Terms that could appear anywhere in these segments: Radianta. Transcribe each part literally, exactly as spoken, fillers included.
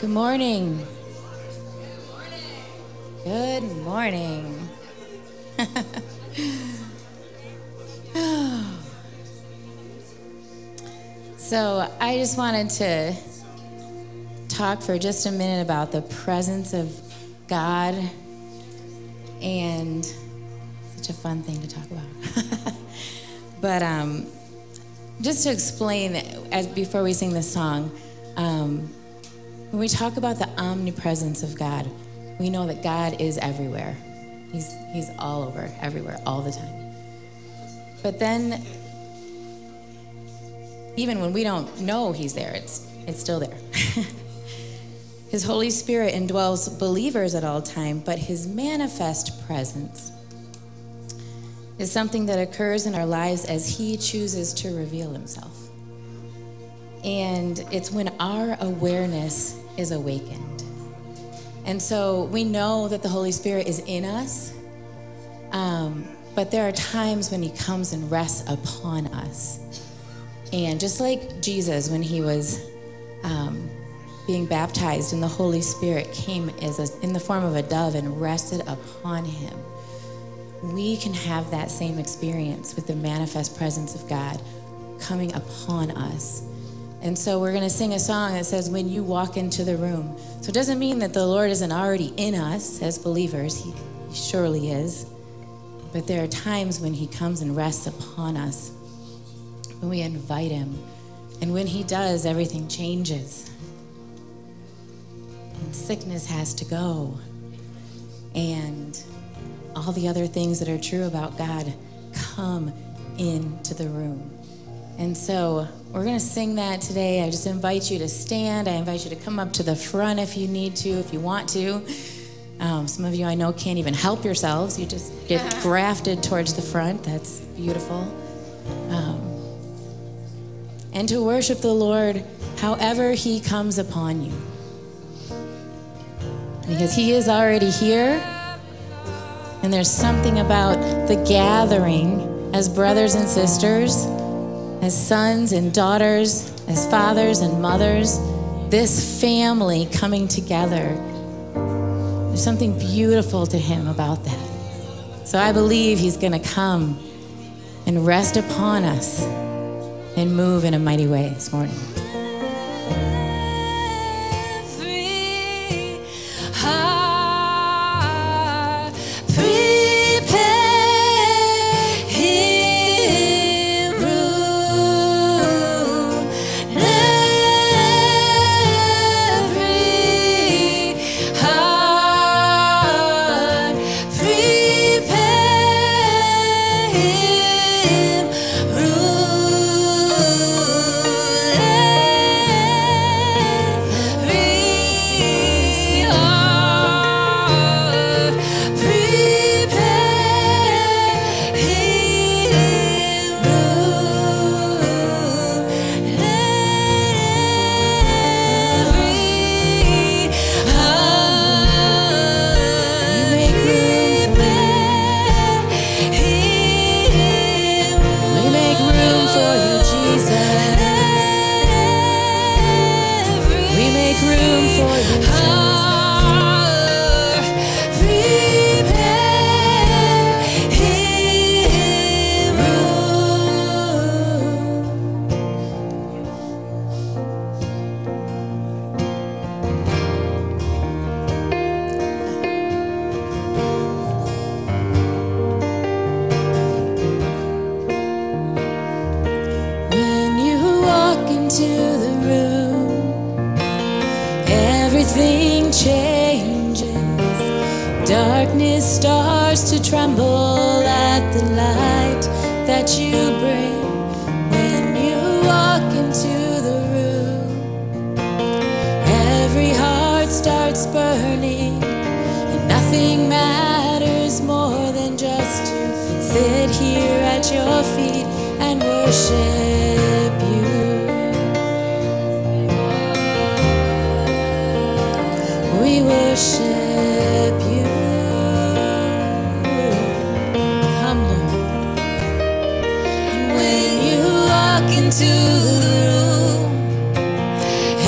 Good morning. Good morning. Good morning. So I just wanted to talk for just a minute about the presence of God, and such a fun thing to talk about. But um, just to explain, as before we sing this song, um, when we talk about the omnipresence of God, we know that God is everywhere. He's He's all over, everywhere, all the time. But then, even when we don't know He's there, it's it's still there. His Holy Spirit indwells believers at all time, but His manifest presence is something that occurs in our lives as He chooses to reveal Himself. And it's when our awareness is awakened. And so we know that the Holy Spirit is in us, um, but there are times when He comes and rests upon us. And just like Jesus, when He was um, being baptized and the Holy Spirit came as a, in the form of a dove and rested upon Him, we can have that same experience with the manifest presence of God coming upon us. And so we're going to sing a song that says, "When you walk into the room." So it doesn't mean that the Lord isn't already in us as believers. He, he surely is. But there are times when He comes and rests upon us, when we invite Him. And when He does, everything changes. And sickness has to go. And all the other things that are true about God come into the room. And so we're going to sing that today. I just invite you to stand. I invite you to come up to the front if you need to, if you want to. Um, some of you I know can't even help yourselves. You just get yeah. grafted towards the front. That's beautiful. Um, and to worship the Lord however He comes upon you. Because He is already here. And there's something about the gathering as brothers and sisters, as sons and daughters, as fathers and mothers, this family coming together. There's something beautiful to Him about that. So I believe He's going to come and rest upon us and move in a mighty way this morning.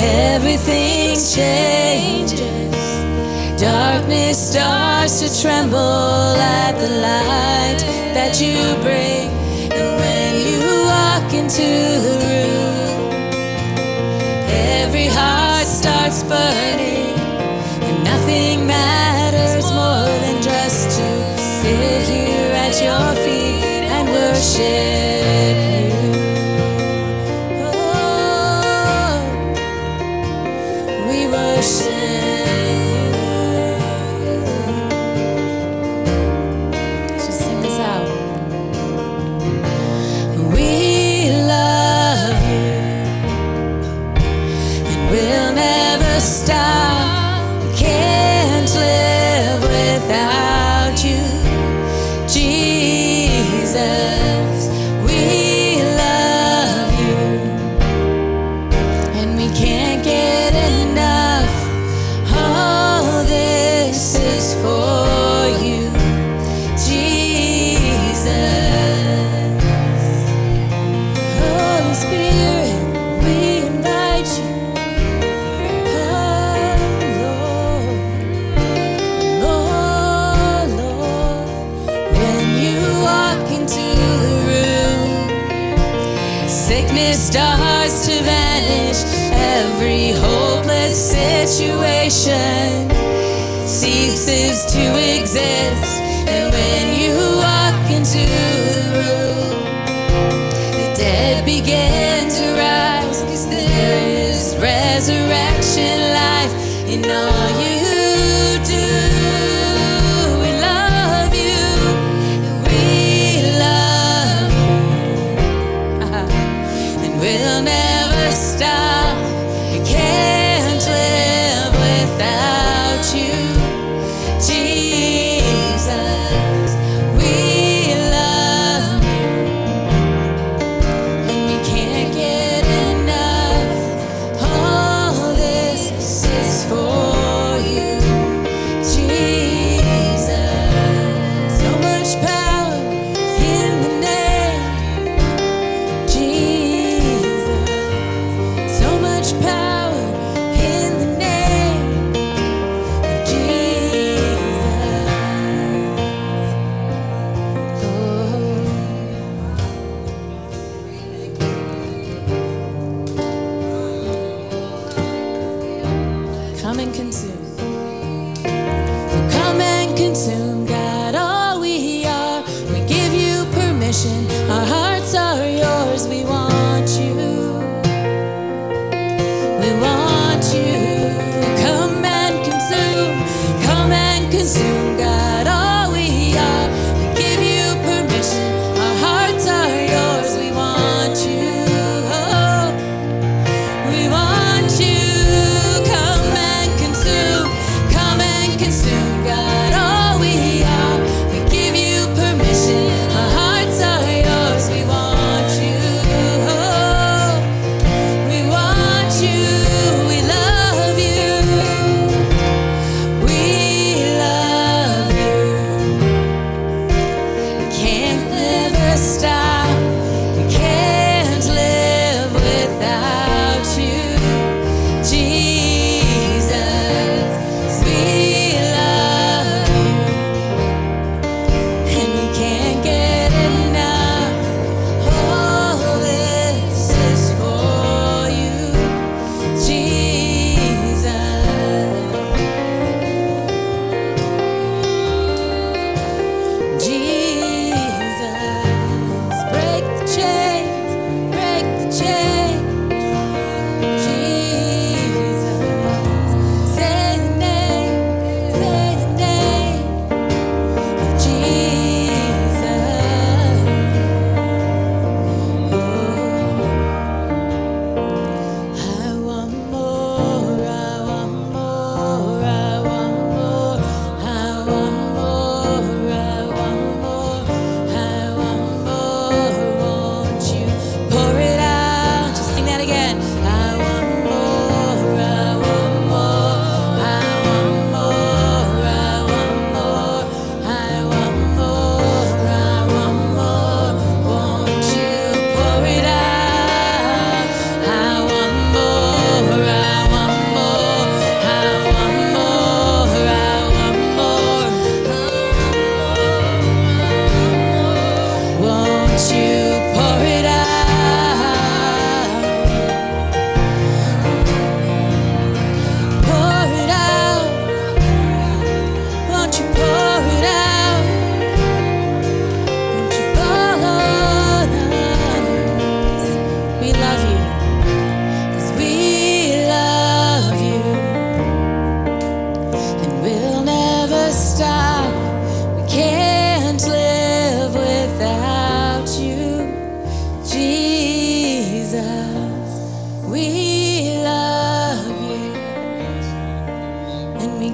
Everything things changes. Darkness starts to tremble at the light that you bring. And when you walk into the room, every heart starts burning, and nothing matters more than just to sit here at your feet and worship. Sickness starts to vanish, every hopeless situation ceases to exist. And when you walk into the room, the dead begin to rise, 'cause there is resurrection life in all you do. We'll never stop. We can't live without you, Jesus. We love you, and we can't get enough. All this is for you, Jesus. So much power in the name, Jesus. Come and consume. Come and consume, God, all we are. We give you permission. Our hearts are yours. We want you. We want you. Come and consume. Come and consume, God, all we are. We give you permission. Our hearts are yours. We want you. Oh, we want you. Consume, God, all we are. We give you permission. Our hearts are yours.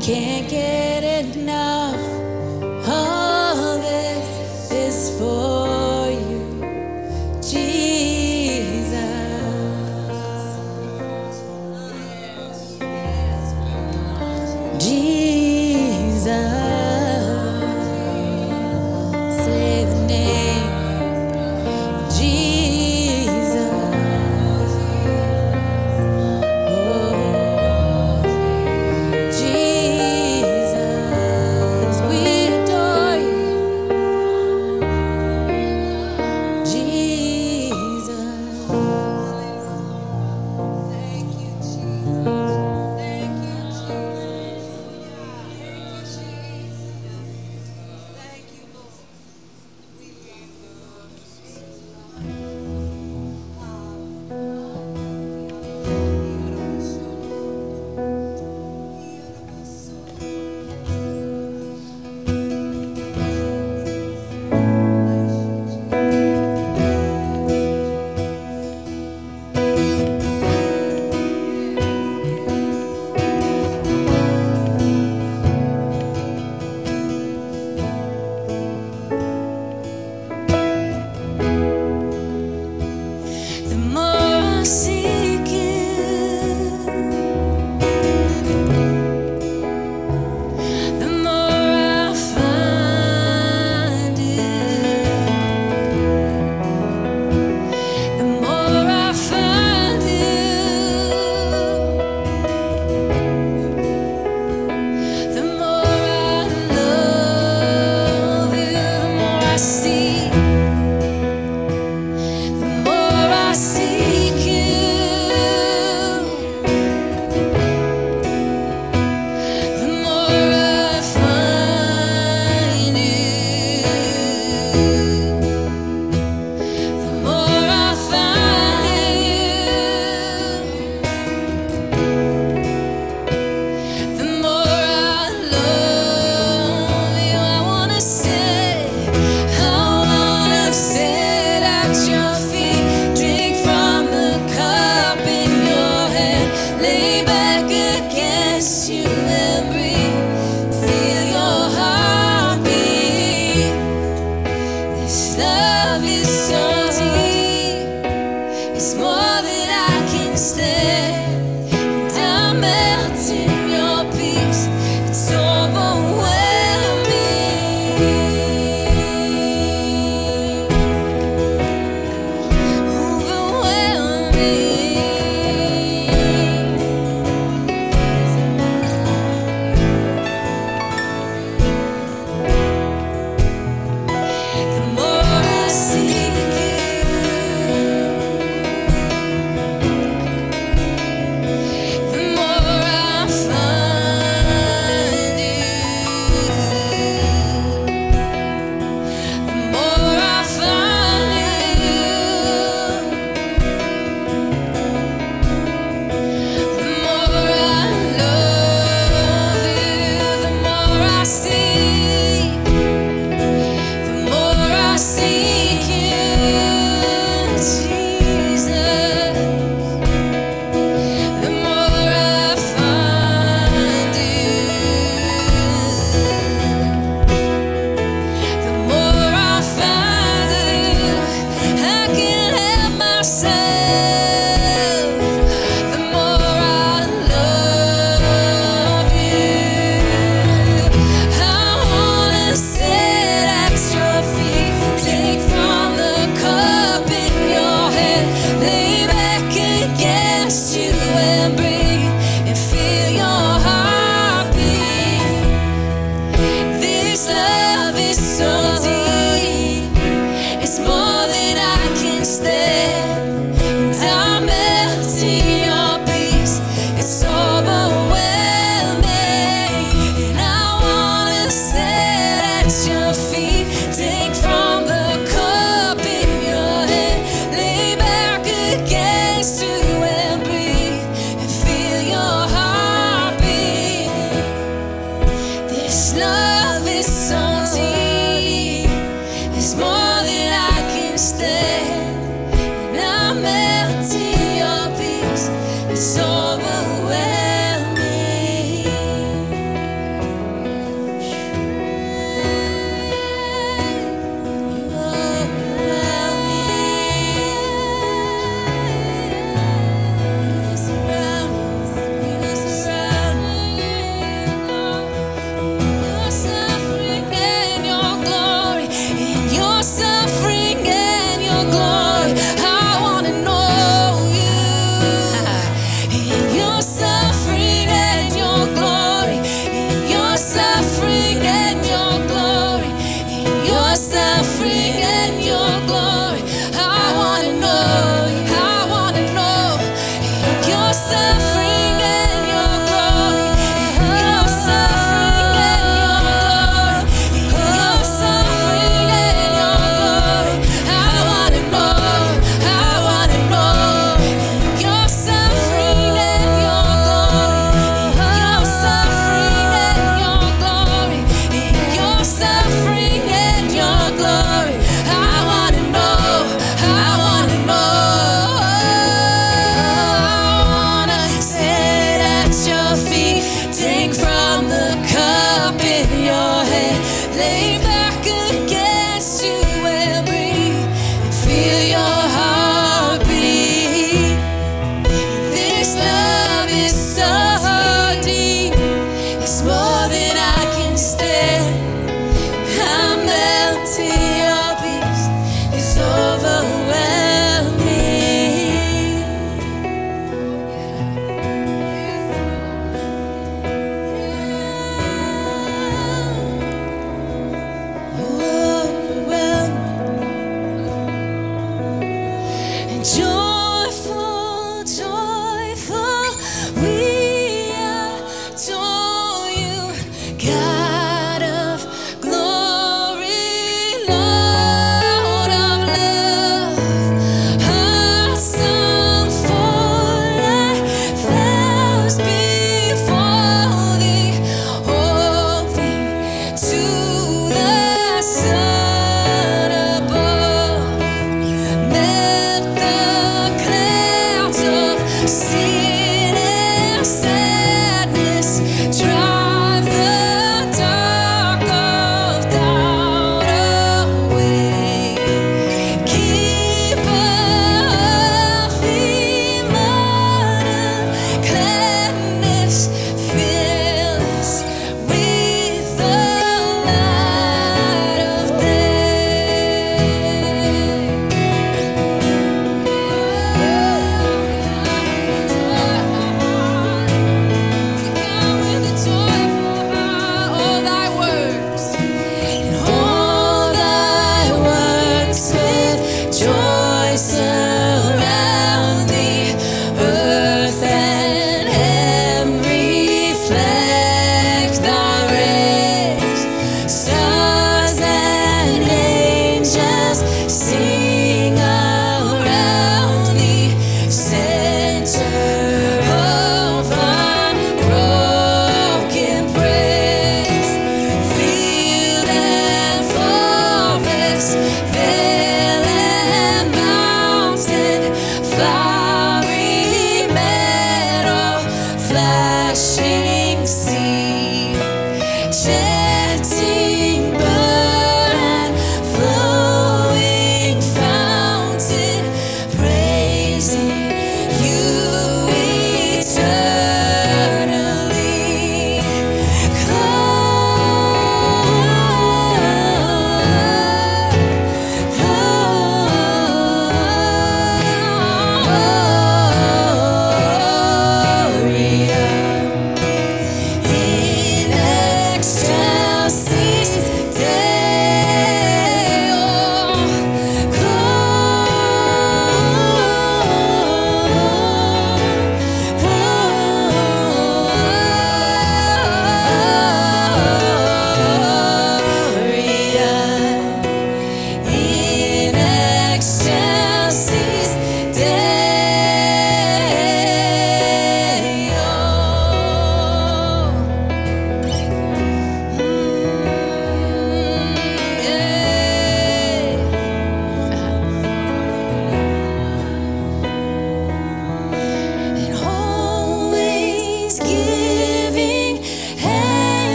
can't get enough of this. This for you, Jesus. Jesus, say the name.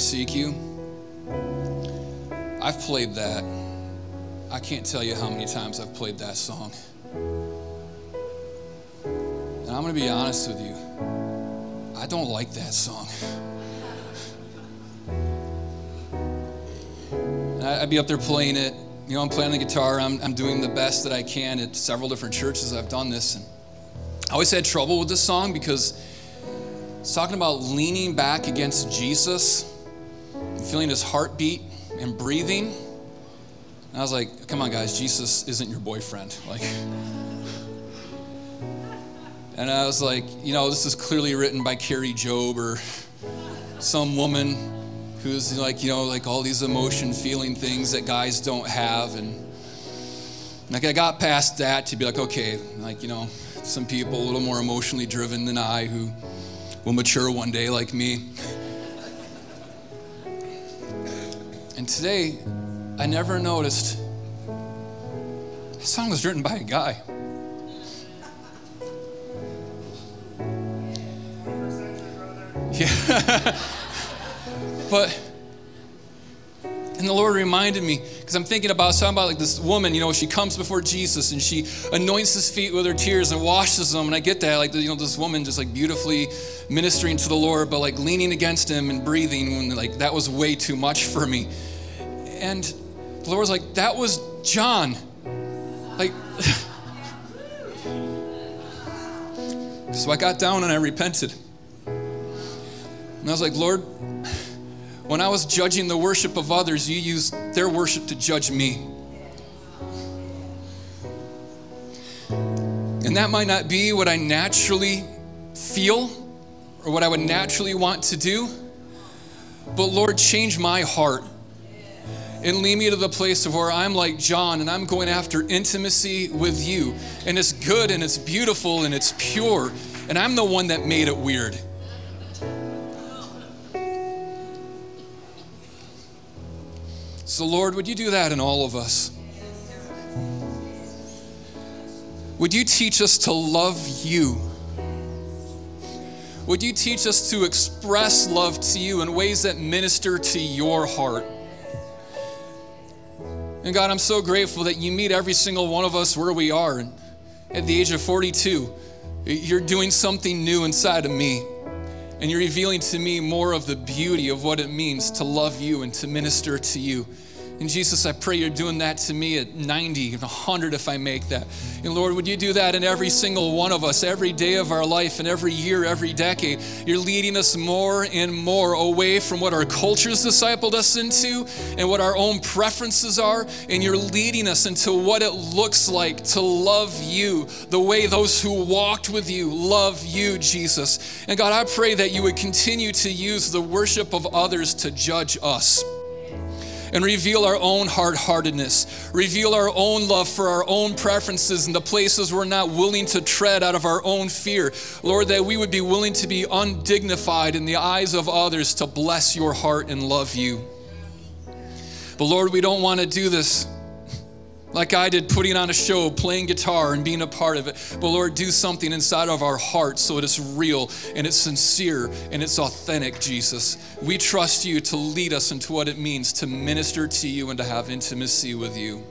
Seek you. I've played that. I can't tell you how many times I've played that song. And I'm going to be honest with you. I don't like that song. And I'd be up there playing it. You know, I'm playing the guitar. I'm, I'm doing the best that I can at several different churches. I've done this. And I always had trouble with this song because it's talking about leaning back against Jesus, feeling his heartbeat and breathing. And I was like, come on guys, Jesus isn't your boyfriend. Like, and I was like, you know, this is clearly written by Carrie Job or some woman who's like, you know, like all these emotion feeling things that guys don't have. And like, I got past that to be like, okay, like, you know, some people a little more emotionally driven than I who will mature one day like me. And today, I never noticed this song was written by a guy. Yeah. But, and the Lord reminded me, because I'm thinking about something about like this woman, you know, she comes before Jesus and she anoints his feet with her tears and washes them. And I get that, like, you know, this woman just like beautifully ministering to the Lord, but like leaning against him and breathing, when like that was way too much for me. And the Lord was like, that was John. Like, so I got down and I repented. And I was like, Lord, When I was judging the worship of others, you used their worship to judge me. And that might not be what I naturally feel or what I would naturally want to do, but Lord, change my heart and lead me to the place of where I'm like John and I'm going after intimacy with you. And it's good and it's beautiful and it's pure. And I'm the one that made it weird. So Lord, would you do that in all of us? Would you teach us to love you? Would you teach us to express love to you in ways that minister to your heart? And God, I'm so grateful that you meet every single one of us where we are. And at the age of forty-two, you're doing something new inside of me. And you're revealing to me more of the beauty of what it means to love you and to minister to you. And Jesus, I pray you're doing that to me at ninety, one hundred if I make that. And Lord, would you do that in every single one of us, every day of our life and every year, every decade. You're leading us more and more away from what our culture's discipled us into and what our own preferences are. And you're leading us into what it looks like to love you, the way those who walked with you love you, Jesus. And God, I pray that you would continue to use the worship of others to judge us. And reveal our own hard-heartedness, reveal our own love for our own preferences and the places we're not willing to tread out of our own fear. Lord, that we would be willing to be undignified in the eyes of others to bless your heart and love you. But Lord, we don't want to do this like I did, putting on a show, playing guitar and being a part of it. But Lord, do something inside of our hearts so it is real and it's sincere and it's authentic, Jesus. We trust you to lead us into what it means to minister to you and to have intimacy with you.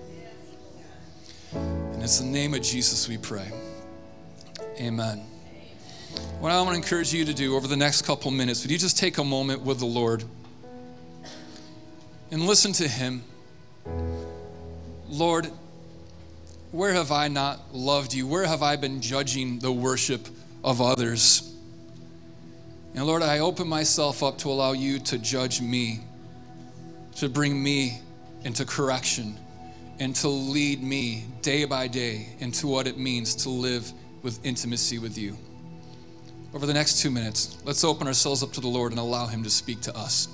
And it's in the name of Jesus we pray. Amen. What I want to encourage you to do over the next couple minutes, would you just take a moment with the Lord and listen to him. Lord, where have I not loved you? Where have I been judging the worship of others? And Lord, I open myself up to allow you to judge me, to bring me into correction, and to lead me day by day into what it means to live with intimacy with you. Over the next two minutes, let's open ourselves up to the Lord and allow him to speak to us.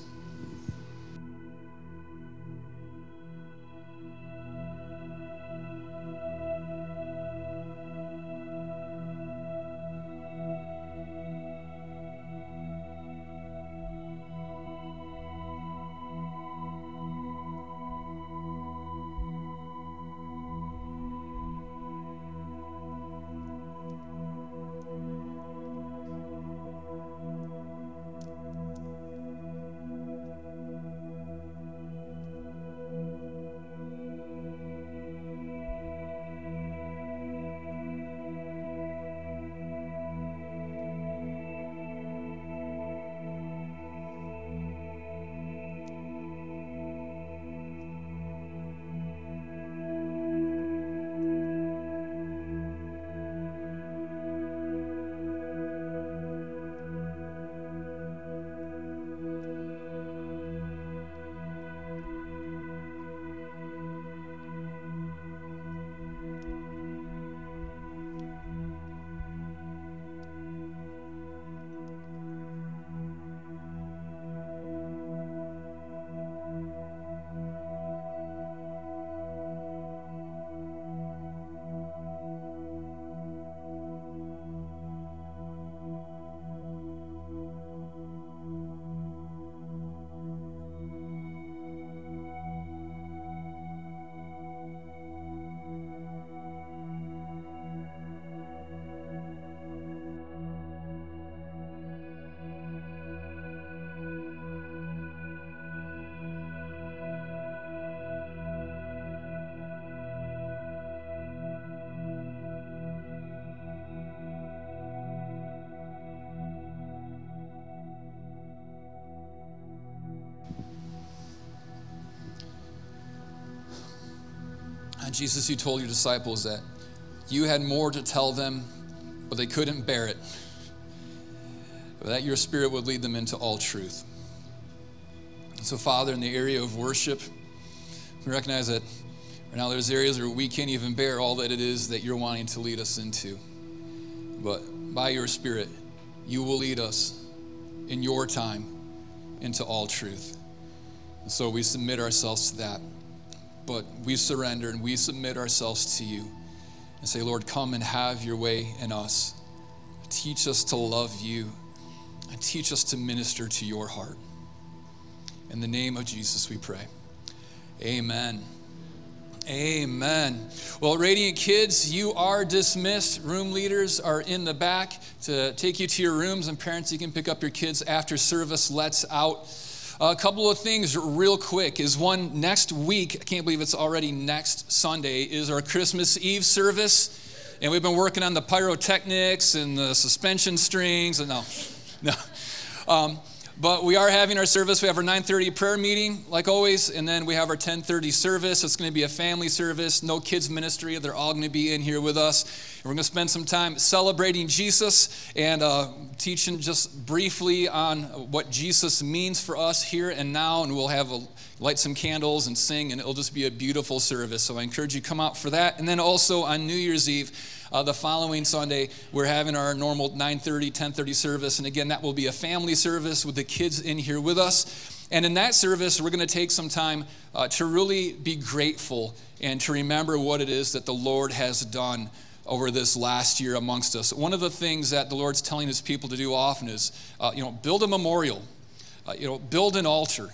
Jesus, you told your disciples that you had more to tell them, but they couldn't bear it, but that your spirit would lead them into all truth. So Father, in the area of worship, we recognize that right now there's areas where we can't even bear all that it is that you're wanting to lead us into. But by your Spirit, you will lead us in your time into all truth. And so we submit ourselves to that. But we surrender and we submit ourselves to you and say, Lord, come and have your way in us. Teach us to love you and teach us to minister to your heart. In the name of Jesus, we pray. Amen. Amen. Well, Radiant Kids, you are dismissed. Room leaders are in the back to take you to your rooms, and parents, you can pick up your kids after service lets out. A couple of things real quick is one, next week, I can't believe it's already next Sunday, is our Christmas Eve service. And we've been working on the pyrotechnics and the suspension strings. And no, no. Um, But we are having our service. We have our nine thirty prayer meeting, like always, and then we have our ten thirty service. It's going to be a family service, no kids ministry. They're all going to be in here with us. And we're going to spend some time celebrating Jesus and uh, teaching just briefly on what Jesus means for us here and now. And we'll have a, light some candles and sing, and it'll just be a beautiful service. So I encourage you to come out for that. And then also on New Year's Eve, Uh, the following Sunday, we're having our normal nine thirty, ten thirty service. And again, that will be a family service with the kids in here with us. And in that service, we're going to take some time uh, to really be grateful and to remember what it is that the Lord has done over this last year amongst us. One of the things that the Lord's telling his people to do often is, uh, you know, build a memorial, uh, you know, build an altar.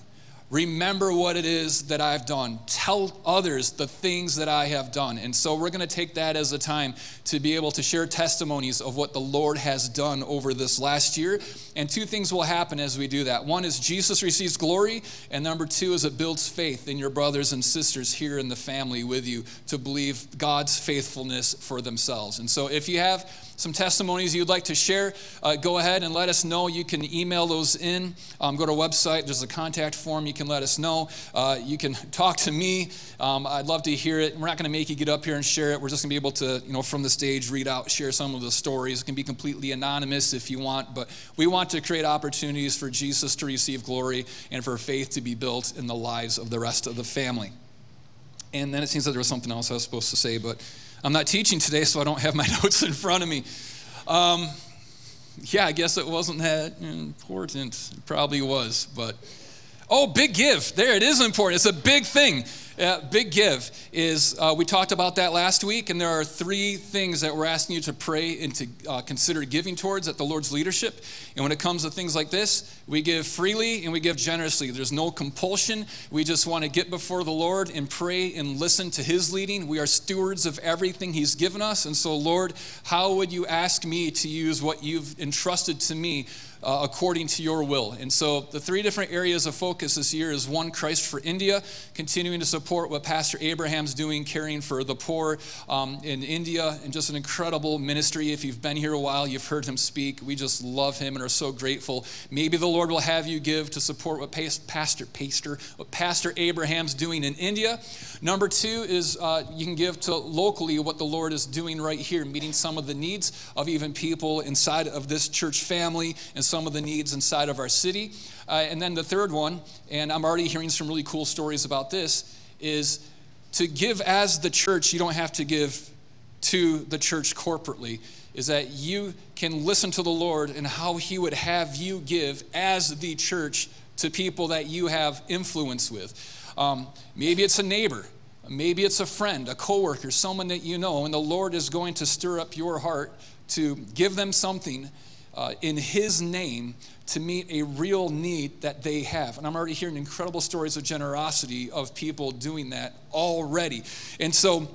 Remember what it is that I've done. Tell others the things that I have done. And so we're going to take that as a time to be able to share testimonies of what the Lord has done over this last year. And two things will happen as we do that. One is Jesus receives glory. And number two is it builds faith in your brothers and sisters here in the family with you to believe God's faithfulness for themselves. And so if you have some testimonies you'd like to share, uh, go ahead and let us know. You can email those in. Um, go to our website. There's a contact form. You can let us know. Uh, you can talk to me. Um, I'd love to hear it. We're not going to make you get up here and share it. We're just going to be able to, you know, from the stage, read out, share some of the stories. It can be completely anonymous if you want, but we want to create opportunities for Jesus to receive glory and for faith to be built in the lives of the rest of the family. And then it seems that there was something else I was supposed to say, but I'm not teaching today, so I don't have my notes in front of me. Um, yeah, I guess it wasn't that important. It probably was, but... Oh, big give. There, it is important. It's a big thing. Uh, big give is, uh, we talked about that last week, and there are three things that we're asking you to pray and to uh, consider giving towards at the Lord's leadership. And when it comes to things like this, we give freely and we give generously. There's no compulsion. We just want to get before the Lord and pray and listen to his leading. We are stewards of everything he's given us. And so, Lord, how would you ask me to use what you've entrusted to me Uh, according to your will? And so the three different areas of focus this year is one, Christ for India, continuing to support what Pastor Abraham's doing, caring for the poor um, in India, and just an incredible ministry. If you've been here a while, you've heard him speak. We just love him and are so grateful. Maybe the Lord will have you give to support what Pastor Pastor, what Pastor Abraham's doing in India. Number two is uh, you can give to locally what the Lord is doing right here, meeting some of the needs of even people inside of this church family and some of the needs inside of our city. Uh, and then the third one, and I'm already hearing some really cool stories about this, is to give as the church. You don't have to give to the church corporately, is that you can listen to the Lord and how he would have you give as the church to people that you have influence with. Um, maybe it's a neighbor. Maybe it's a friend, a coworker, someone that you know, and the Lord is going to stir up your heart to give them something Uh, in his name to meet a real need that they have. And I'm already hearing incredible stories of generosity of people doing that already. And so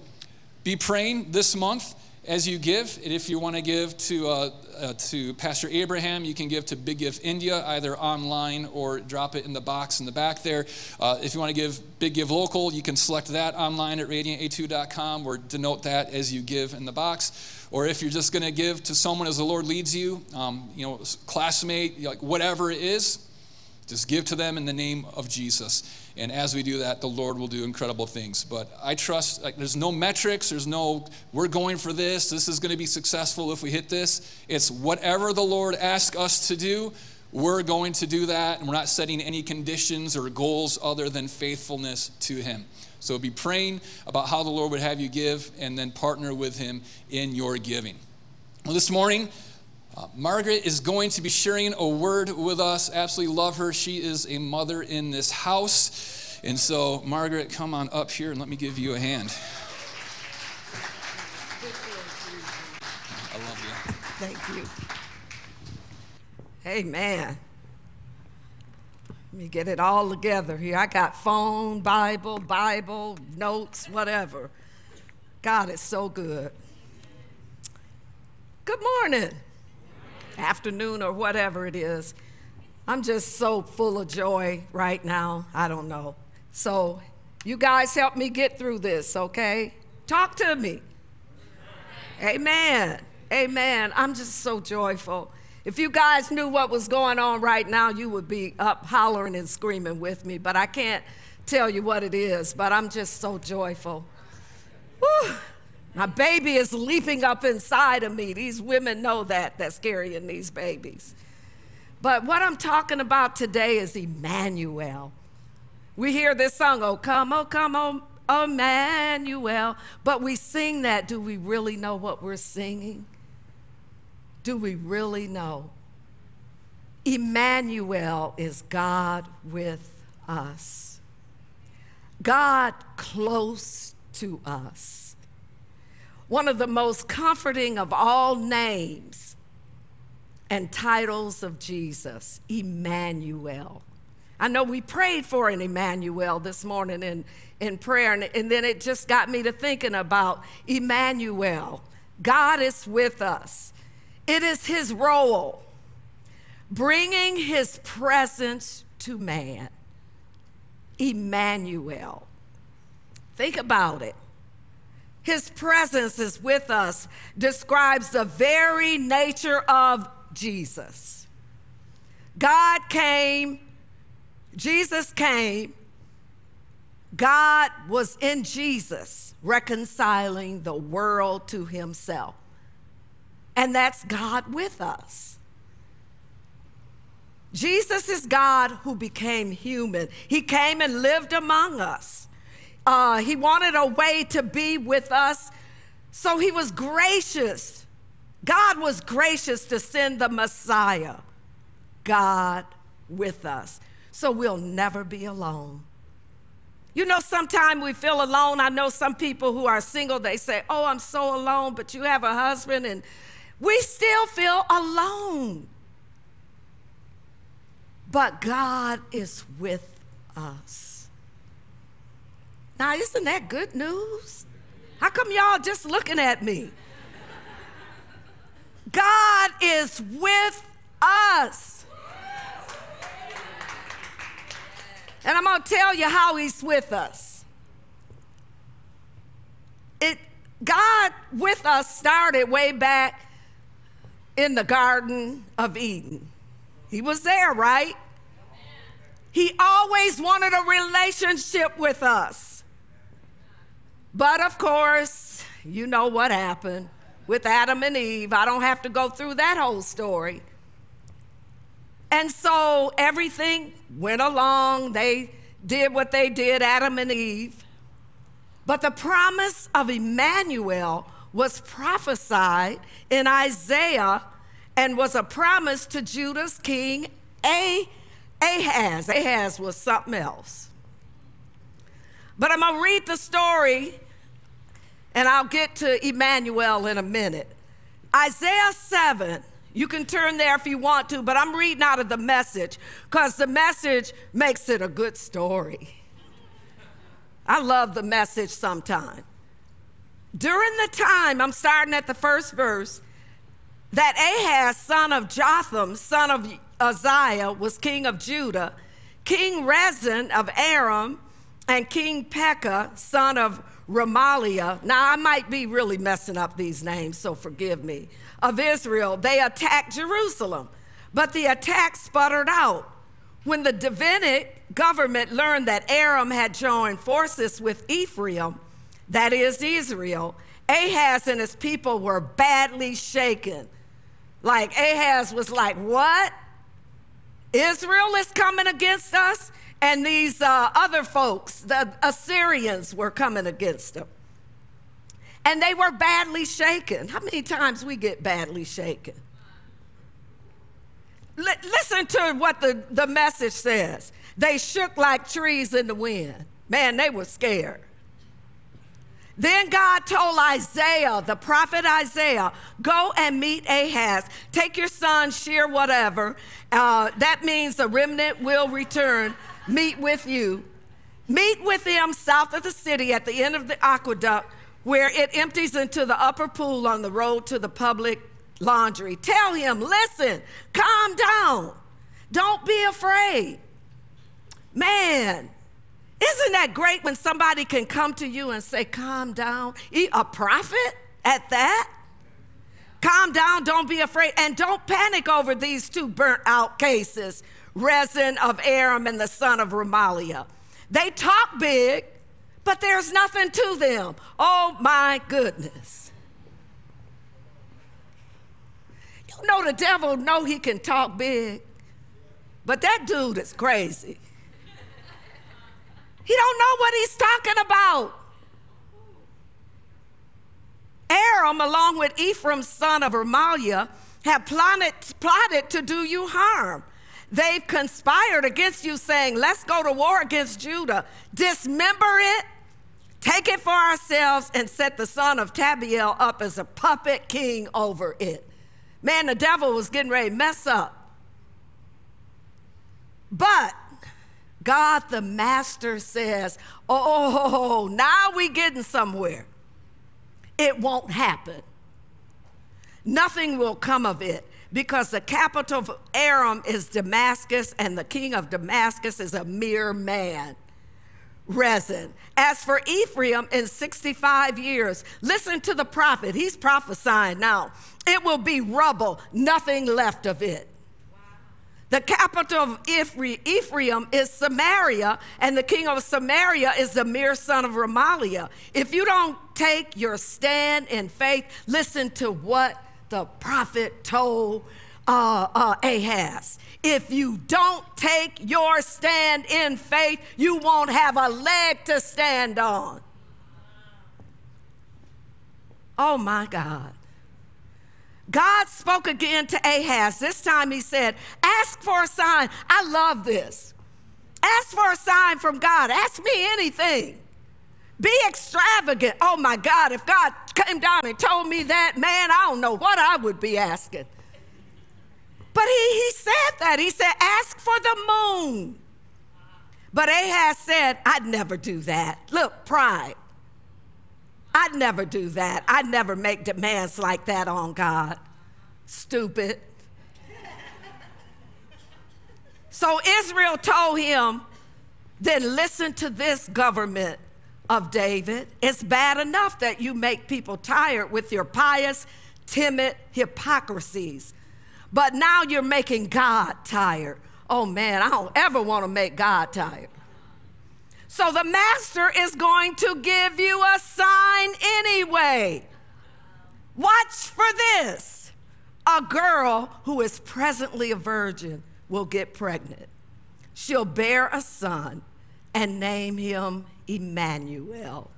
be praying this month as you give. And if you want to give to uh, uh, to Pastor Abraham, you can give to Big Give India, either online or drop it in the box in the back there. Uh, if you want to give Big Give Local, you can select that online at radiant a two dot com or denote that as you give in the box. Or if you're just going to give to someone as the Lord leads you, um, you know, classmate, like whatever it is, just give to them in the name of Jesus. And as we do that, the Lord will do incredible things. But I trust, like, there's no metrics. There's no, we're going for this. This is going to be successful if we hit this. It's whatever the Lord asks us to do, We're going to do that, and we're not setting any conditions or goals other than faithfulness to him. So be praying about how the Lord would have you give, and then partner with him in your giving. Well, this morning, uh, Margaret is going to be sharing a word with us. Absolutely love her. She is a mother in this house. And so, Margaret, come on up here, and let me give you a hand. I love you. Thank you. Amen. Let me get it all together here. I got phone, Bible, Bible, notes, whatever. God is so good. Good morning, afternoon, or whatever it is. I'm just so full of joy right now. I don't know. So you guys help me get through this, okay? Talk to me. Amen. Amen. I'm just so joyful. If you guys knew what was going on right now, you would be up hollering and screaming with me, but I can't tell you what it is, but I'm just so joyful. Woo. My baby is leaping up inside of me. These women know that, that's carrying these babies. But what I'm talking about today is Emmanuel. We hear this song, "Oh come, oh come, oh Emmanuel," but we sing that. Do we really know what we're singing? Do we really know? Emmanuel is God with us. God close to us. One of the most comforting of all names and titles of Jesus, Emmanuel. I know we prayed for an Emmanuel this morning in, in prayer, and, and then it just got me to thinking about Emmanuel. God is with us. It is his role, bringing his presence to man. Emmanuel. Think about it. His presence is with us, describes the very nature of Jesus. God came, Jesus came, God was in Jesus, reconciling the world to himself. And that's God with us. Jesus is God who became human. He came and lived among us. Uh, he wanted a way to be with us, so he was gracious. God was gracious to send the Messiah, God with us, so we'll never be alone. You know, sometimes we feel alone. I know some people who are single, they say, "Oh, I'm so alone," but you have a husband, and we still feel alone, but God is with us. Now, isn't that good news? How come y'all just looking at me? God is with us. And I'm going to tell you how he's with us. It God with us started way back in the Garden of Eden. He was there, right? He always wanted a relationship with us. But of course, you know what happened with Adam and Eve. I don't have to go through that whole story. And so everything went along. They did what they did, Adam and Eve. But the promise of Emmanuel was prophesied in Isaiah and was a promise to Judah's king Ahaz. Ahaz was something else. But I'm going to read the story, and I'll get to Emmanuel in a minute. Isaiah seven, you can turn there if you want to, but I'm reading out of the Message because the Message makes it a good story. I love the Message sometimes. During the time, I'm starting at the first verse, that Ahaz, son of Jotham, son of Uzziah, was king of Judah, King Rezin of Aram, and King Pekah, son of Remaliah. Now, I might be really messing up these names, so forgive me. Of Israel, they attacked Jerusalem, but the attack sputtered out. When the Davidic government learned that Aram had joined forces with Ephraim, that is Israel, Ahaz and his people were badly shaken. Like, Ahaz was like, "What? Israel is coming against us, and these uh, other folks, the Assyrians, were coming against them. And they were badly shaken. How many times we get badly shaken? L- listen to what the, the message says. They shook like trees in the wind. Man, they were scared. Then God told Isaiah, the prophet Isaiah, go and meet Ahaz. Take your son, shear whatever. Uh, that means the remnant will return, meet with you. Meet with them south of the city at the end of the aqueduct where it empties into the upper pool on the road to the public laundry. Tell him, listen, calm down. Don't be afraid. Man, isn't that great when somebody can come to you and say, calm down? A prophet at that? Calm down, don't be afraid, and don't panic over these two burnt out cases, Rezin of Aram and the son of Remaliah. They talk big, but there's nothing to them. Oh my goodness. You know the devil know he can talk big, but that dude is crazy. He don't know what he's talking about. Aram, along with Ephraim, son of Remaliah, have plotted, plotted to do you harm. They've conspired against you, saying, let's go to war against Judah. Dismember it, take it for ourselves, and set the son of Tabeal up as a puppet king over it. Man, the devil was getting ready to mess up. But God the master says, oh, now we getting somewhere. It won't happen. Nothing will come of it because the capital of Aram is Damascus and the king of Damascus is a mere man, Rezin. As for Ephraim, in sixty-five years, listen to the prophet. He's prophesying now. It will be rubble, nothing left of it. The capital of Ephraim is Samaria, and the king of Samaria is the mere son of Remaliah. If you don't take your stand in faith, listen to what the prophet told uh, uh, Ahaz. If you don't take your stand in faith, you won't have a leg to stand on. Oh my God. God spoke again to Ahaz. This time he said, ask for a sign. I love this. Ask for a sign from God. Ask me anything. Be extravagant. Oh my God, if God came down and told me that, man, I don't know what I would be asking. But he, he said that. He said, ask for the moon. But Ahaz said, I'd never do that. Look, pride. I'd never do that. I'd never make demands like that on God. Stupid. So Israel told him, then listen to this government of David. It's bad enough that you make people tired with your pious, timid hypocrisies. But now you're making God tired. Oh man, I don't ever want to make God tired. So the master is going to give you a sign anyway. Watch for this. A girl who is presently a virgin will get pregnant. She'll bear a son and name him Emmanuel,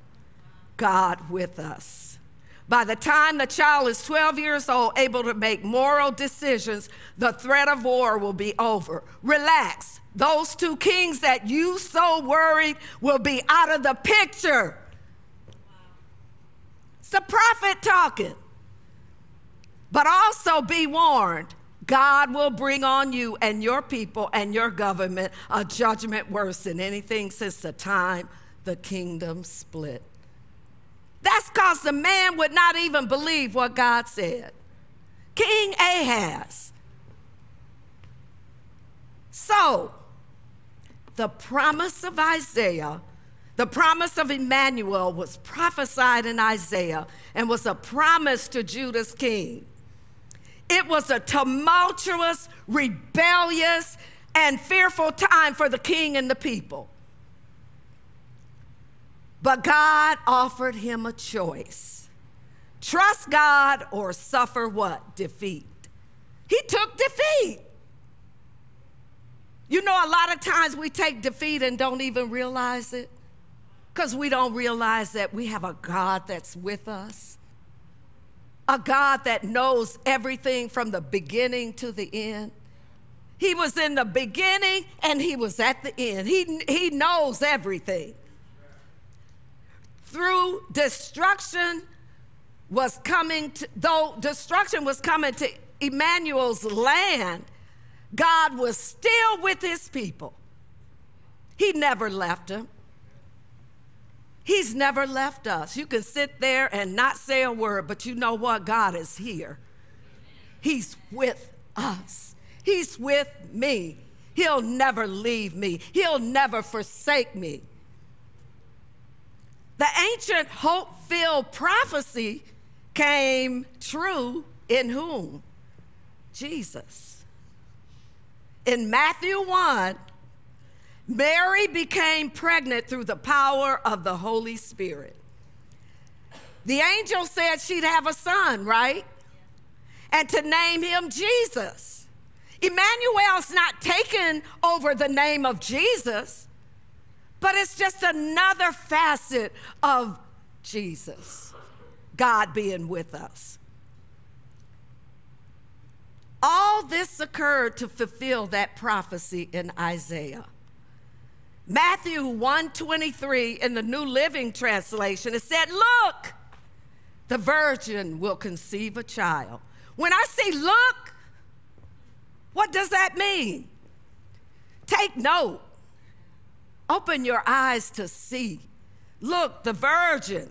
God with us. By the time the child is twelve years old, able to make moral decisions, the threat of war will be over. Relax. Those two kings that you so worried will be out of the picture. It's the prophet talking. But also be warned, God will bring on you and your people and your government a judgment worse than anything since the time the kingdom split. That's because the man would not even believe what God said. King Ahaz. So, the promise of Isaiah, the promise of Emmanuel was prophesied in Isaiah and was a promise to Judah's king. It was a tumultuous, rebellious, and fearful time for the king and the people. But God offered him a choice. Trust God or suffer what? Defeat. He took defeat. You know, a lot of times we take defeat and don't even realize it, because we don't realize that we have a God that's with us, a God that knows everything from the beginning to the end. He was in the beginning and he was at the end. He, he knows everything. Through destruction was coming, to, though destruction was coming to Emmanuel's land, God was still with his people. He never left them. He's never left us. You can sit there and not say a word, but you know what? God is here. He's with us. He's with me. He'll never leave me. He'll never forsake me. The ancient hope-filled prophecy came true in whom? Jesus. In Matthew one, Mary became pregnant through the power of the Holy Spirit. The angel said she'd have a son, right? And to name him Jesus. Emmanuel's not taking over the name of Jesus, but it's just another facet of Jesus, God being with us. All this occurred to fulfill that prophecy in Isaiah. Matthew one twenty-three in the New Living Translation, it said, look, the virgin will conceive a child. When I say look, what does that mean? Take note. Open your eyes to see. Look, the virgin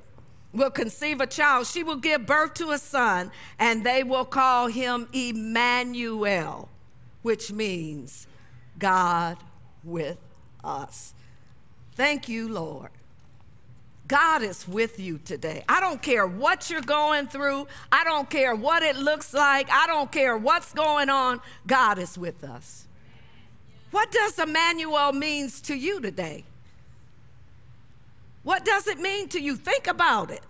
will conceive a child. She will give birth to a son, and they will call him Emmanuel, which means God with us. us. Thank you, Lord. God is with you today. I don't care what you're going through. I don't care what it looks like. I don't care what's going on. God is with us. What does Emmanuel means to you today? What does it mean to you? Think about it.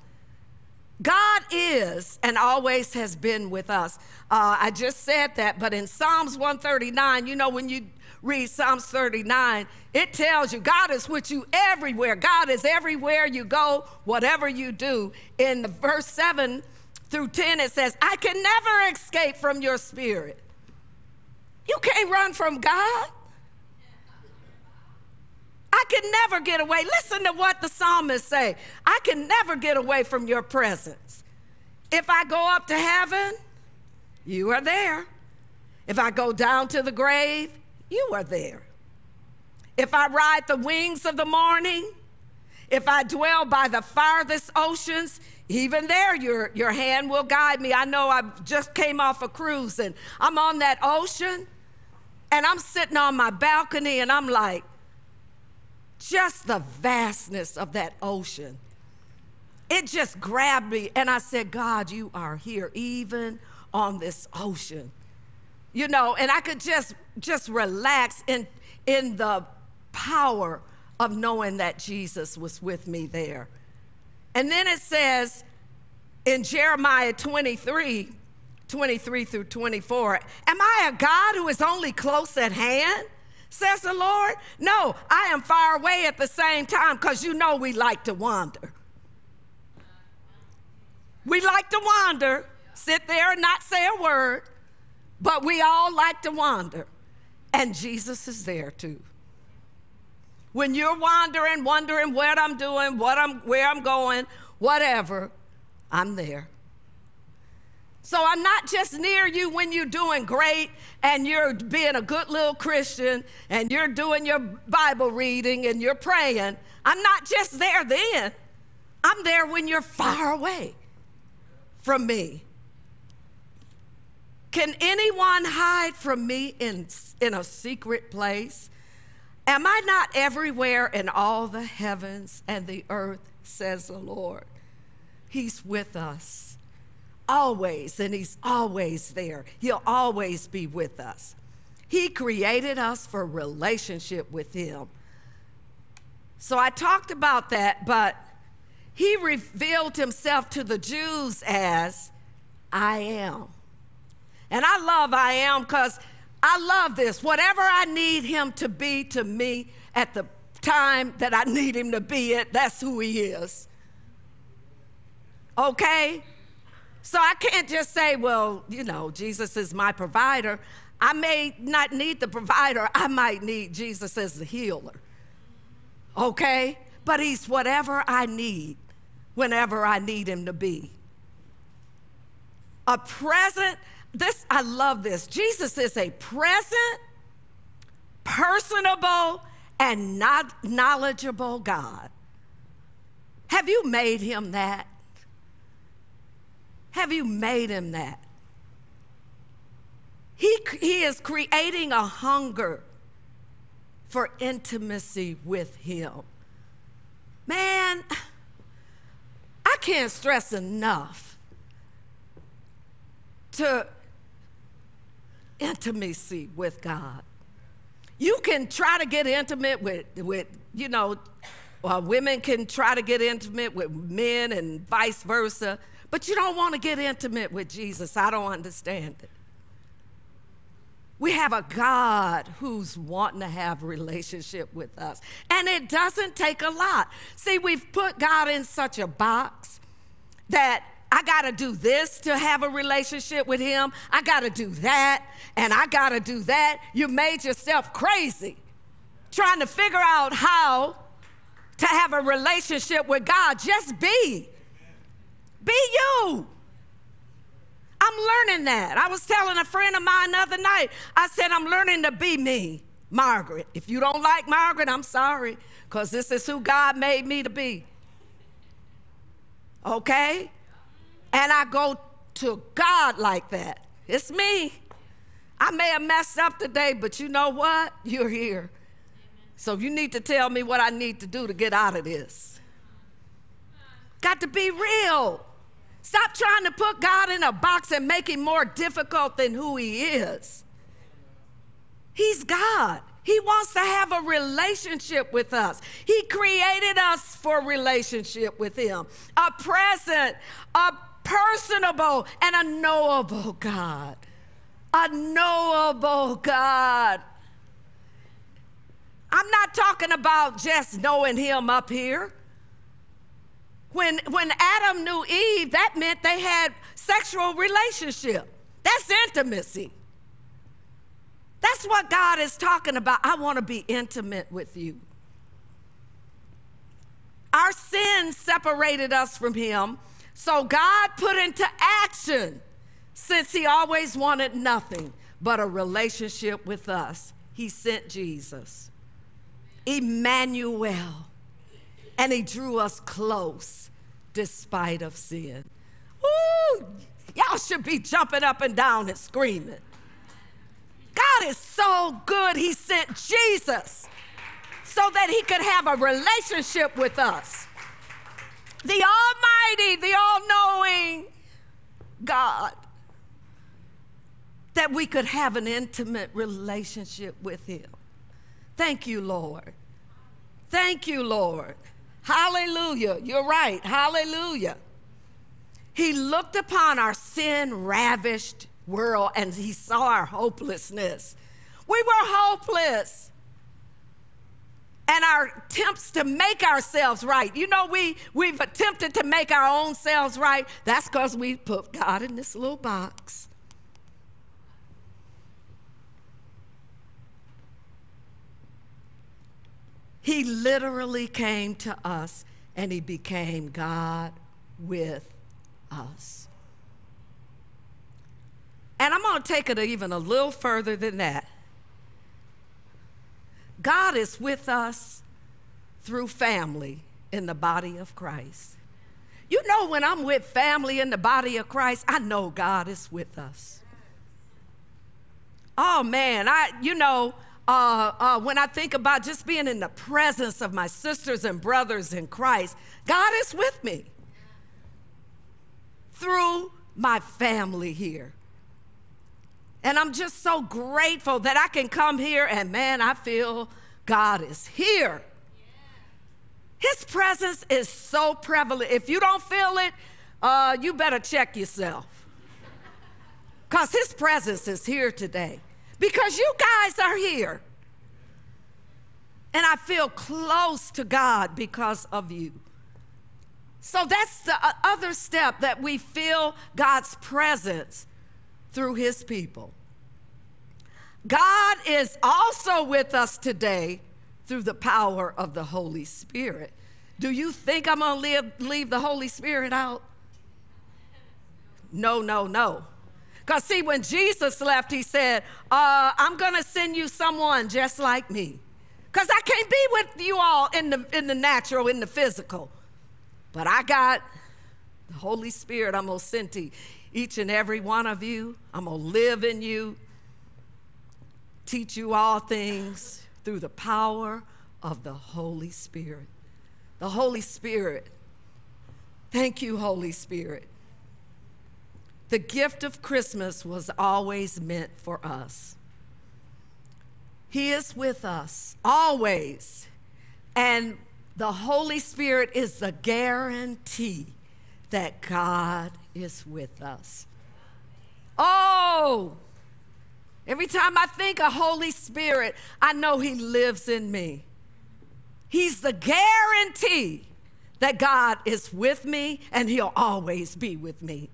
God is and always has been with us. Uh, I just said that, but in Psalms one thirty-nine, you know, when you read Psalms thirty-nine, it tells you God is with you everywhere. God is everywhere you go, whatever you do. In the verse seven through ten, it says, I can never escape from your spirit. You can't run from God. I can never get away. Listen to what the psalmist say. I can never get away from your presence. If I go up to heaven, you are there. If I go down to the grave, you are there. If I ride the wings of the morning, if I dwell by the farthest oceans, even there your, your hand will guide me. I know I just came off a cruise and I'm on that ocean and I'm sitting on my balcony and I'm like, just the vastness of that ocean. It just grabbed me and I said, God, you are here even on this ocean. You know, and I could just just relax in, in the power of knowing that Jesus was with me there. And then it says in Jeremiah twenty-three, twenty-three through twenty-four, am I a God who is only close at hand, says the Lord? No, I am far away at the same time, because you know we like to wander. We like to wander, sit there and not say a word, but we all like to wander, and Jesus is there too. When you're wandering, wondering what I'm doing, what I'm, where I'm going, whatever, I'm there. So I'm not just near you when you're doing great and you're being a good little Christian and you're doing your Bible reading and you're praying. I'm not just there then. I'm there when you're far away from me. Can anyone hide from me in, in a secret place? Am I not everywhere in all the heavens and the earth, says the Lord? He's with us always, and he's always there. He'll always be with us. He created us for relationship with him. So I talked about that, but he revealed himself to the Jews as I am. And I love I am, because I love this. Whatever I need him to be to me at the time that I need him to be at, that's who he is. Okay? So I can't just say, well, you know, Jesus is my provider. I may not need the provider. I might need Jesus as the healer. Okay? But he's whatever I need, whenever I need him to be. A present, this, I love this. Jesus is a present, personable, and not knowledgeable God. Have you made him that? Have you made him that? He, he is creating a hunger for intimacy with him. Man, I can't stress enough to intimacy with God. You can try to get intimate with, with you know, well, women can try to get intimate with men and vice versa, but you don't want to get intimate with Jesus. I don't understand it. We have a God who's wanting to have a relationship with us. And it doesn't take a lot. See, we've put God in such a box that I got to do this to have a relationship with him. I got to do that, and I got to do that. You made yourself crazy trying to figure out how to have a relationship with God. Just be. Be you. I'm learning that. I was telling a friend of mine the other night, I said, I'm learning to be me, Margaret. If you don't like Margaret, I'm sorry, because this is who God made me to be. Okay? And I go to God like that. It's me. I may have messed up today, but you know what? You're here. So you need to tell me what I need to do to get out of this. Got to be real. Stop trying to put God in a box and make him more difficult than who he is. He's God. He wants to have a relationship with us. He created us for relationship with him. A present, a personable, and a knowable God. A knowable God. I'm not talking about just knowing him up here. When, when Adam knew Eve, that meant they had sexual relationship. That's intimacy. That's what God is talking about. I want to be intimate with you. Our sin separated us from him, so God put into action, since he always wanted nothing but a relationship with us, he sent Jesus, Emmanuel. And he drew us close despite of sin. Ooh, y'all should be jumping up and down and screaming. God is so good, he sent Jesus so that he could have a relationship with us. The Almighty, the all-knowing God, that we could have an intimate relationship with him. Thank you, Lord. Thank you, Lord. Hallelujah. You're right. Hallelujah. He looked upon our sin-ravished world and he saw our hopelessness. We were hopeless. And our attempts to make ourselves right. You know, we, we've attempted to make our own selves right. That's because we put God in this little box. He literally came to us and he became God with us. And I'm going to take it even a little further than that. God is with us through family in the body of Christ. You know, when I'm with family in the body of Christ, I know God is with us. Oh man, I, you know, Uh, uh, when I think about just being in the presence of my sisters and brothers in Christ, God is with me through my family here. And I'm just so grateful that I can come here and, man, I feel God is here. Yeah. His presence is so prevalent. If you don't feel it, uh, you better check yourself, because his presence is here today. because you guys are here. And I feel close to God because of you. So that's the other step, that we feel God's presence through his people. God is also with us today through the power of the Holy Spirit. Do you think I'm gonna leave, leave the Holy Spirit out? No, no, no. Because see, when Jesus left, he said, uh, I'm gonna send you someone just like me. Because I can't be with you all in the, in the natural, in the physical. But I got the Holy Spirit I'm gonna send to each and every one of you. I'm gonna live in you, teach you all things through the power of the Holy Spirit. The Holy Spirit, thank you, Holy Spirit. The gift of Christmas was always meant for us. He is with us always. And the Holy Spirit is the guarantee that God is with us. Oh, every time I think of Holy Spirit, I know he lives in me. He's the guarantee that God is with me and he'll always be with me.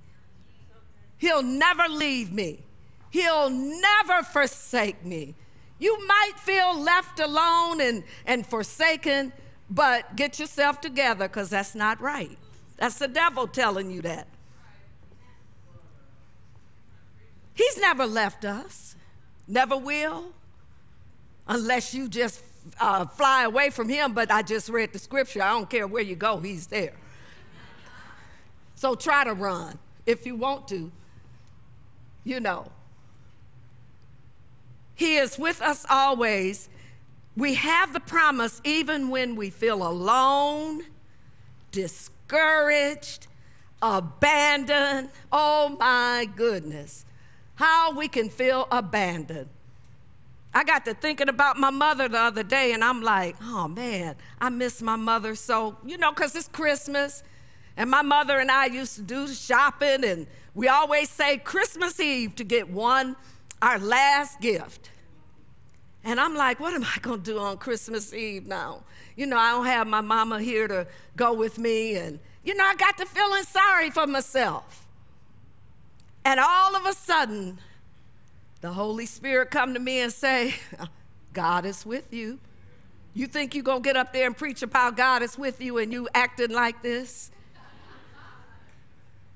He'll never leave me. He'll never forsake me. You might feel left alone and, and forsaken, but get yourself together, because that's not right. That's the devil telling you that. He's never left us, never will, unless you just uh, fly away from him. But I just read the scripture. I don't care where you go, he's there. So try to run if you want to, you know. He is with us always. We have the promise even when we feel alone, discouraged, abandoned. Oh my goodness, how we can feel abandoned. I got to thinking about my mother the other day, and I'm like, oh man, I miss my mother. So, you know, because it's Christmas, and my mother and I used to do shopping, and we always say Christmas Eve to get one, our last gift. And I'm like, what am I gonna do on Christmas Eve now? You know, I don't have my mama here to go with me, and you know, I got to feeling sorry for myself. And all of a sudden, the Holy Spirit come to me and say, God is with you. You think you're gonna get up there and preach about God is with you and you acting like this?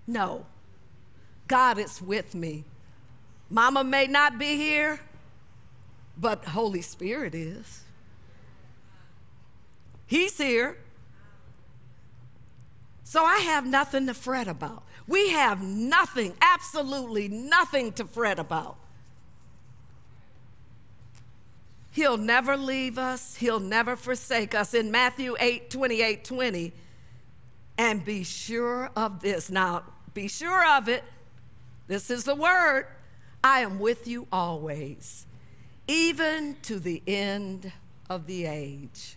No, God is with me. Mama may not be here, but Holy Spirit is. He's here. So I have nothing to fret about. We have nothing, absolutely nothing to fret about. He'll never leave us. He'll never forsake us. In Matthew eight, twenty-eight, twenty, and be sure of this. Now, be sure of it. This is the word. I am with you always, even to the end of the age.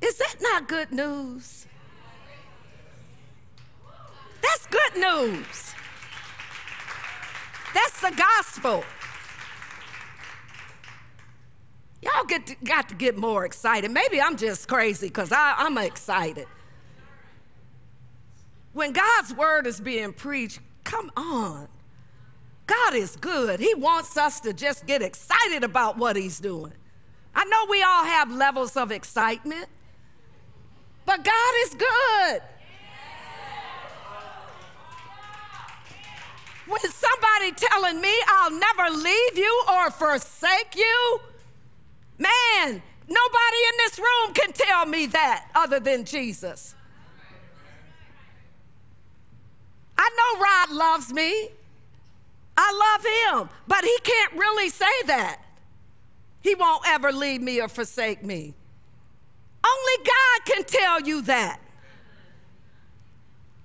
Is that not good news? That's good news. That's the gospel. Y'all get to, got to get more excited. Maybe I'm just crazy, because I'm excited. When God's word is being preached, come on. God is good. He wants us to just get excited about what he's doing. I know we all have levels of excitement, but God is good. When somebody telling me I'll never leave you or forsake you, man, nobody in this room can tell me that other than Jesus. I know Rod loves me. I love him, but he can't really say that. He won't ever leave me or forsake me. Only God can tell you that.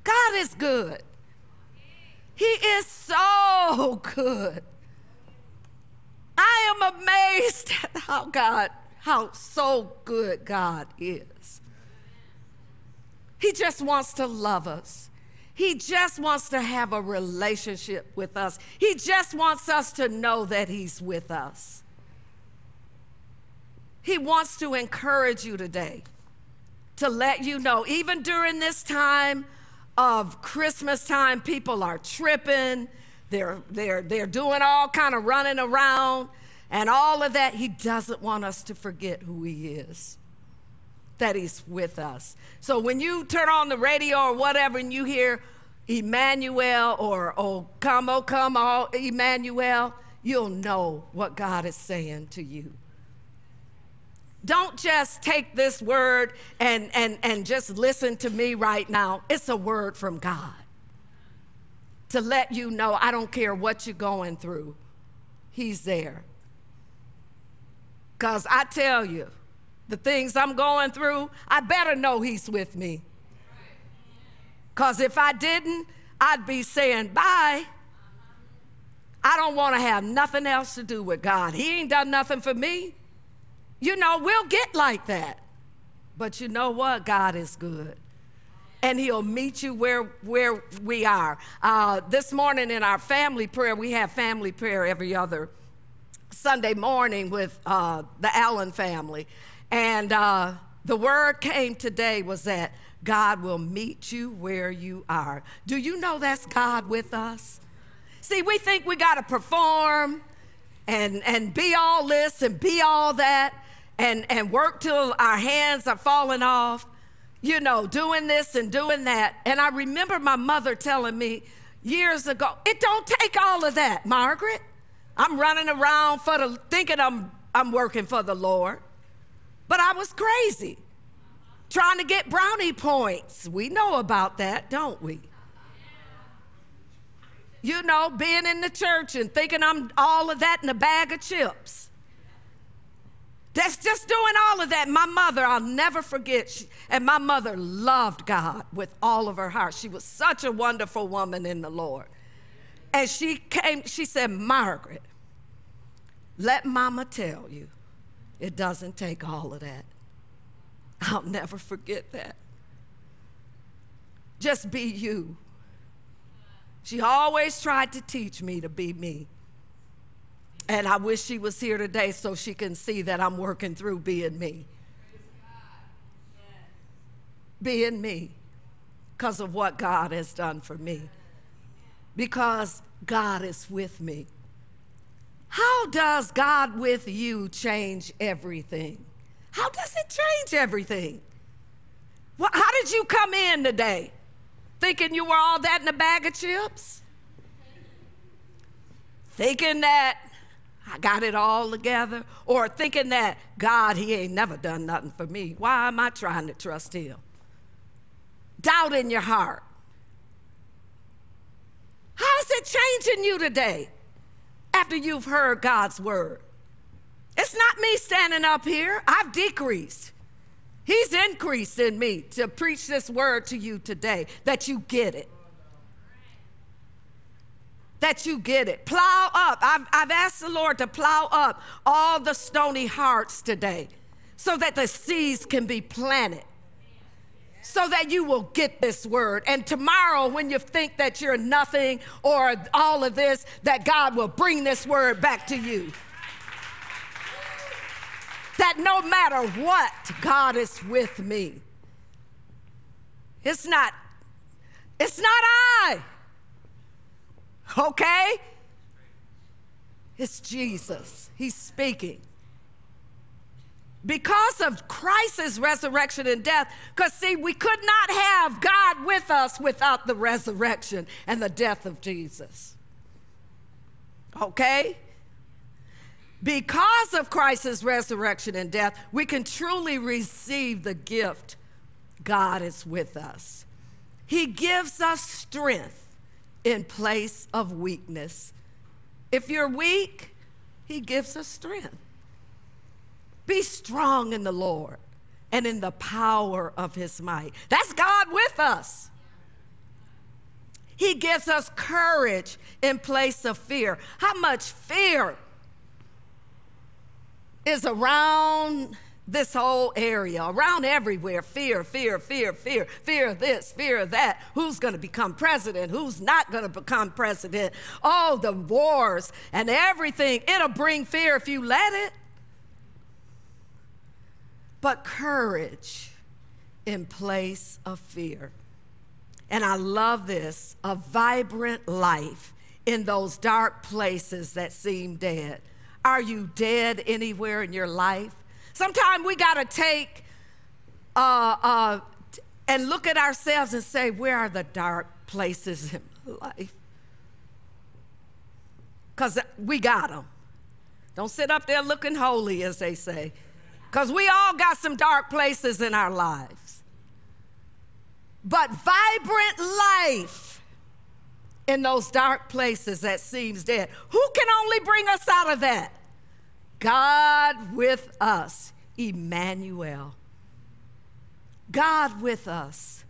God is good. He is so good. I am amazed at how God, how so good God is. He just wants to love us. He just wants to have a relationship with us. He just wants us to know that he's with us. He wants to encourage you today, to let you know, even during this time of Christmas time, people are tripping, they're, they're, they're doing all kind of running around and all of that. He doesn't want us to forget who he is, that he's with us. So when you turn on the radio or whatever and you hear Emmanuel or "Oh come, oh come, oh Emmanuel," you'll know what God is saying to you. Don't just take this word and, and, and just listen to me right now. It's a word from God to let you know, I don't care what you're going through, he's there. Because I tell you, the things I'm going through, I better know he's with me. Because if I didn't, I'd be saying bye. I don't want to have nothing else to do with God. He ain't done nothing for me. You know, we'll get like that. But you know what? God is good. And he'll meet you where, where we are. Uh, this morning in our family prayer, we have family prayer every other Sunday morning with uh, the Allen family. And uh, the word came today was that God will meet you where you are. Do you know that's God with us? See, we think we got to perform and, and be all this and be all that. And, and work till our hands are falling off, you know, doing this and doing that. And I remember my mother telling me years ago, it don't take all of that, Margaret. I'm running around for the, thinking I'm, I'm working for the Lord. But I was crazy, trying to get brownie points. We know about that, don't we? You know, being in the church and thinking I'm all of that in a bag of chips. That's just doing all of that. My mother, I'll never forget, she, and my mother loved God with all of her heart. She was such a wonderful woman in the Lord. And she came, she said, Margaret, let mama tell you, it doesn't take all of that. I'll never forget that. Just be you. She always tried to teach me to be me. And I wish she was here today so she can see that I'm working through being me. Being me because of what God has done for me. Because God is with me. How does God with you change everything? How does it change everything? Well, how did you come in today thinking you were all that in a bag of chips? Thinking that I got it all together, or thinking that God, he ain't never done nothing for me. Why am I trying to trust him? Doubt in your heart. How's it changing you today after you've heard God's word? It's not me standing up here. I've decreased. He's increased in me to preach this word to you today, that you get it. that you get it. Plow up. I've, I've asked the Lord to plow up all the stony hearts today so that the seeds can be planted, so that you will get this word. And tomorrow when you think that you're nothing or all of this, that God will bring this word back to you. That no matter what, God is with me. It's not, it's not I. Okay? It's Jesus. He's speaking. Because of Christ's resurrection and death, because see, we could not have God with us without the resurrection and the death of Jesus. Okay? Because of Christ's resurrection and death, we can truly receive the gift. God is with us. He gives us strength in place of weakness. If you're weak, he gives us strength. Be strong in the Lord and in the power of his might. That's God with us. He gives us courage in place of fear. How much fear is around this whole area, around everywhere, fear, fear, fear, fear, fear of this, fear of that, who's going to become president, who's not going to become president, all the wars and everything. It'll bring fear if you let it. But courage in place of fear. And I love this, a vibrant life in those dark places that seem dead. Are you dead anywhere in your life? Sometimes we gotta take uh, uh, and look at ourselves and say, where are the dark places in my life? Because we got them. Don't sit up there looking holy, as they say, because we all got some dark places in our lives. But vibrant life in those dark places that seems dead. Who can only bring us out of that? God with us, Emmanuel. God with us.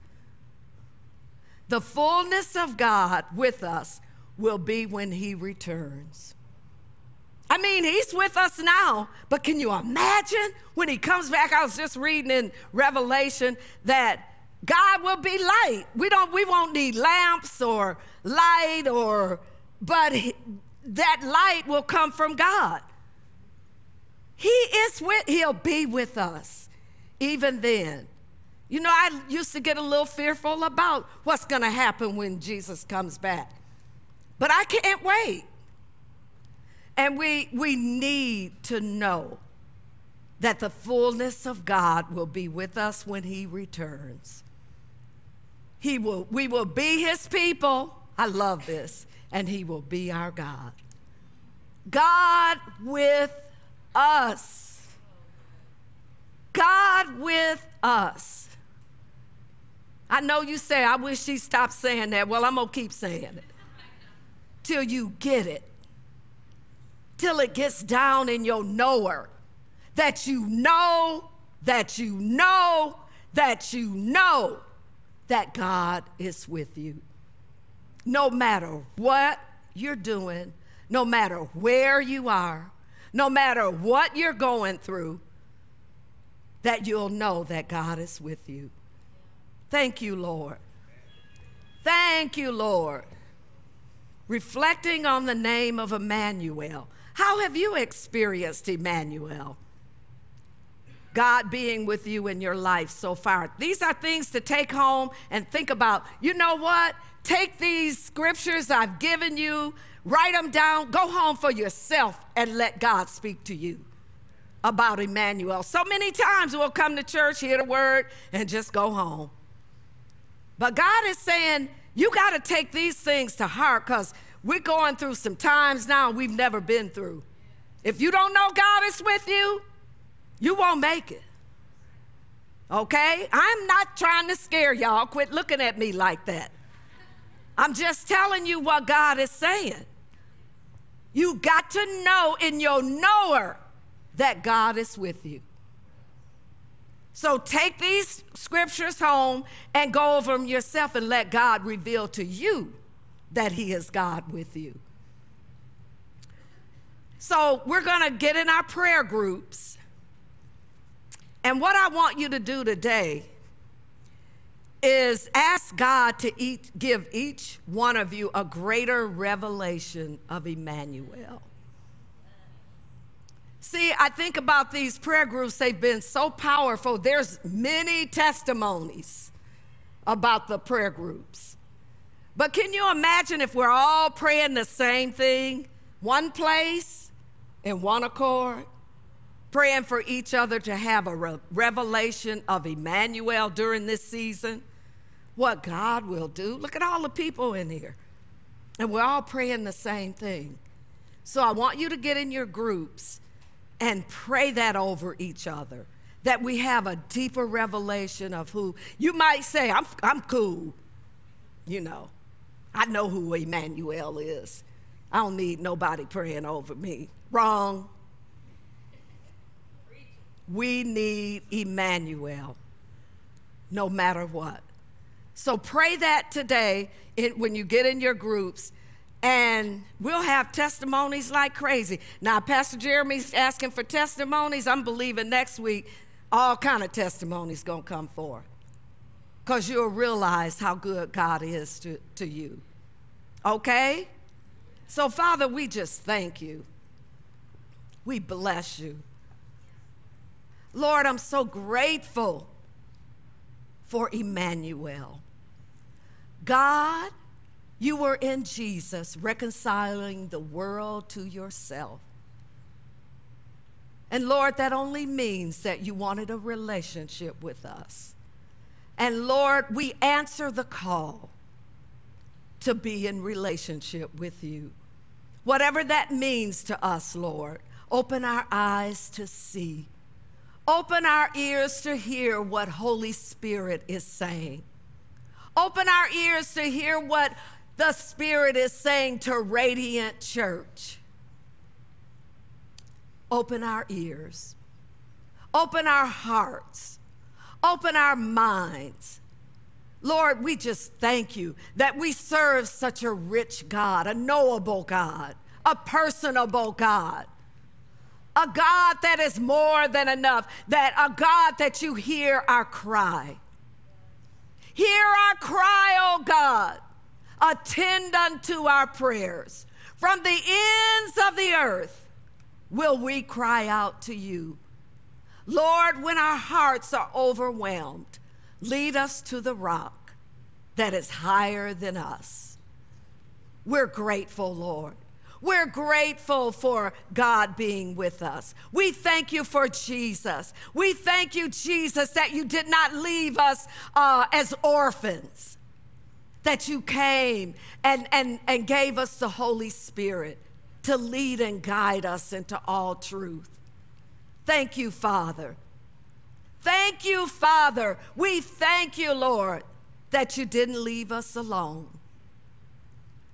The fullness of God with us will be when he returns. I mean, he's with us now, but can you imagine when he comes back? I was just reading in Revelation that God will be light. We don't, we won't need lamps or light or, but that light will come from God. He is with, he'll be with us even then. You know, I used to get a little fearful about what's gonna happen when Jesus comes back, but I can't wait. And we, we need to know that the fullness of God will be with us when he returns. He will, we will be his people. I love this. And he will be our God. God with us. God with us. I know you say, I wish she stopped saying that. Well, I'm gonna keep saying it till you get it, till it gets down in your knower, that you know, that you know, that you know that God is with you. No matter what you're doing, no matter where you are, no matter what you're going through, that you'll know that God is with you. Thank you, Lord. Thank you, Lord. Reflecting on the name of Emmanuel. How have you experienced Emmanuel? God being with you in your life so far. These are things to take home and think about. You know what? Take these scriptures I've given you, write them down, go home for yourself and let God speak to you about Emmanuel. So many times we'll come to church, hear the word, and just go home. But God is saying, you gotta take these things to heart, because we're going through some times now we've never been through. If you don't know God is with you, you won't make it, okay? I'm not trying to scare y'all. Quit looking at me like that. I'm just telling you what God is saying. You got to know in your knower that God is with you. So take these scriptures home and go over them yourself and let God reveal to you that he is God with you. So we're gonna get in our prayer groups. And what I want you to do today is ask God to each, give each one of you a greater revelation of Emmanuel. See, I think about these prayer groups, they've been so powerful. There's many testimonies about the prayer groups. But can you imagine if we're all praying the same thing, one place, in one accord? Praying for each other to have a re- revelation of Emmanuel during this season, what God will do. Look at all the people in here. And we're all praying the same thing. So I want you to get in your groups and pray that over each other, that we have a deeper revelation of who. You might say, I'm, I'm cool. You know, I know who Emmanuel is. I don't need nobody praying over me. Wrong. We need Emmanuel, no matter what. So pray that today it, when you get in your groups, and we'll have testimonies like crazy. Now, Pastor Jeremy's asking for testimonies. I'm believing next week all kind of testimonies gonna come forth, because you'll realize how good God is to, to you, okay? So Father, we just thank you. We bless you. Lord, I'm so grateful for Emmanuel. God, you were in Jesus reconciling the world to yourself. And Lord, that only means that you wanted a relationship with us. And Lord, we answer the call to be in relationship with you. Whatever that means to us, Lord, open our eyes to see. Open our ears to hear what Holy Spirit is saying. Open our ears to hear what the Spirit is saying to Radiant Church. Open our ears. Open our hearts. Open our minds. Lord, we just thank you that we serve such a rich God, a knowable God, a personable God, a God that is more than enough, that a God that you hear our cry. Hear our cry, O God. Attend unto our prayers. From the ends of the earth will we cry out to you. Lord, when our hearts are overwhelmed, lead us to the rock that is higher than us. We're grateful, Lord. We're grateful for God being with us. We thank you for Jesus. We thank you, Jesus, that you did not leave us uh, as orphans, that you came and, and, and gave us the Holy Spirit to lead and guide us into all truth. Thank you, Father. Thank you, Father. We thank you, Lord, that you didn't leave us alone.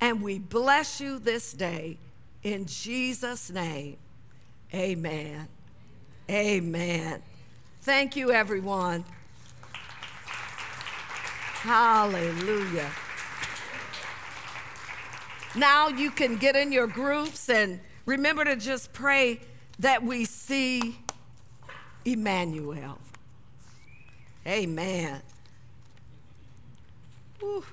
And we bless you this day in Jesus' name. Amen. Amen. Thank you, everyone. Hallelujah. Now you can get in your groups and remember to just pray that we see Emmanuel. Amen. Whew.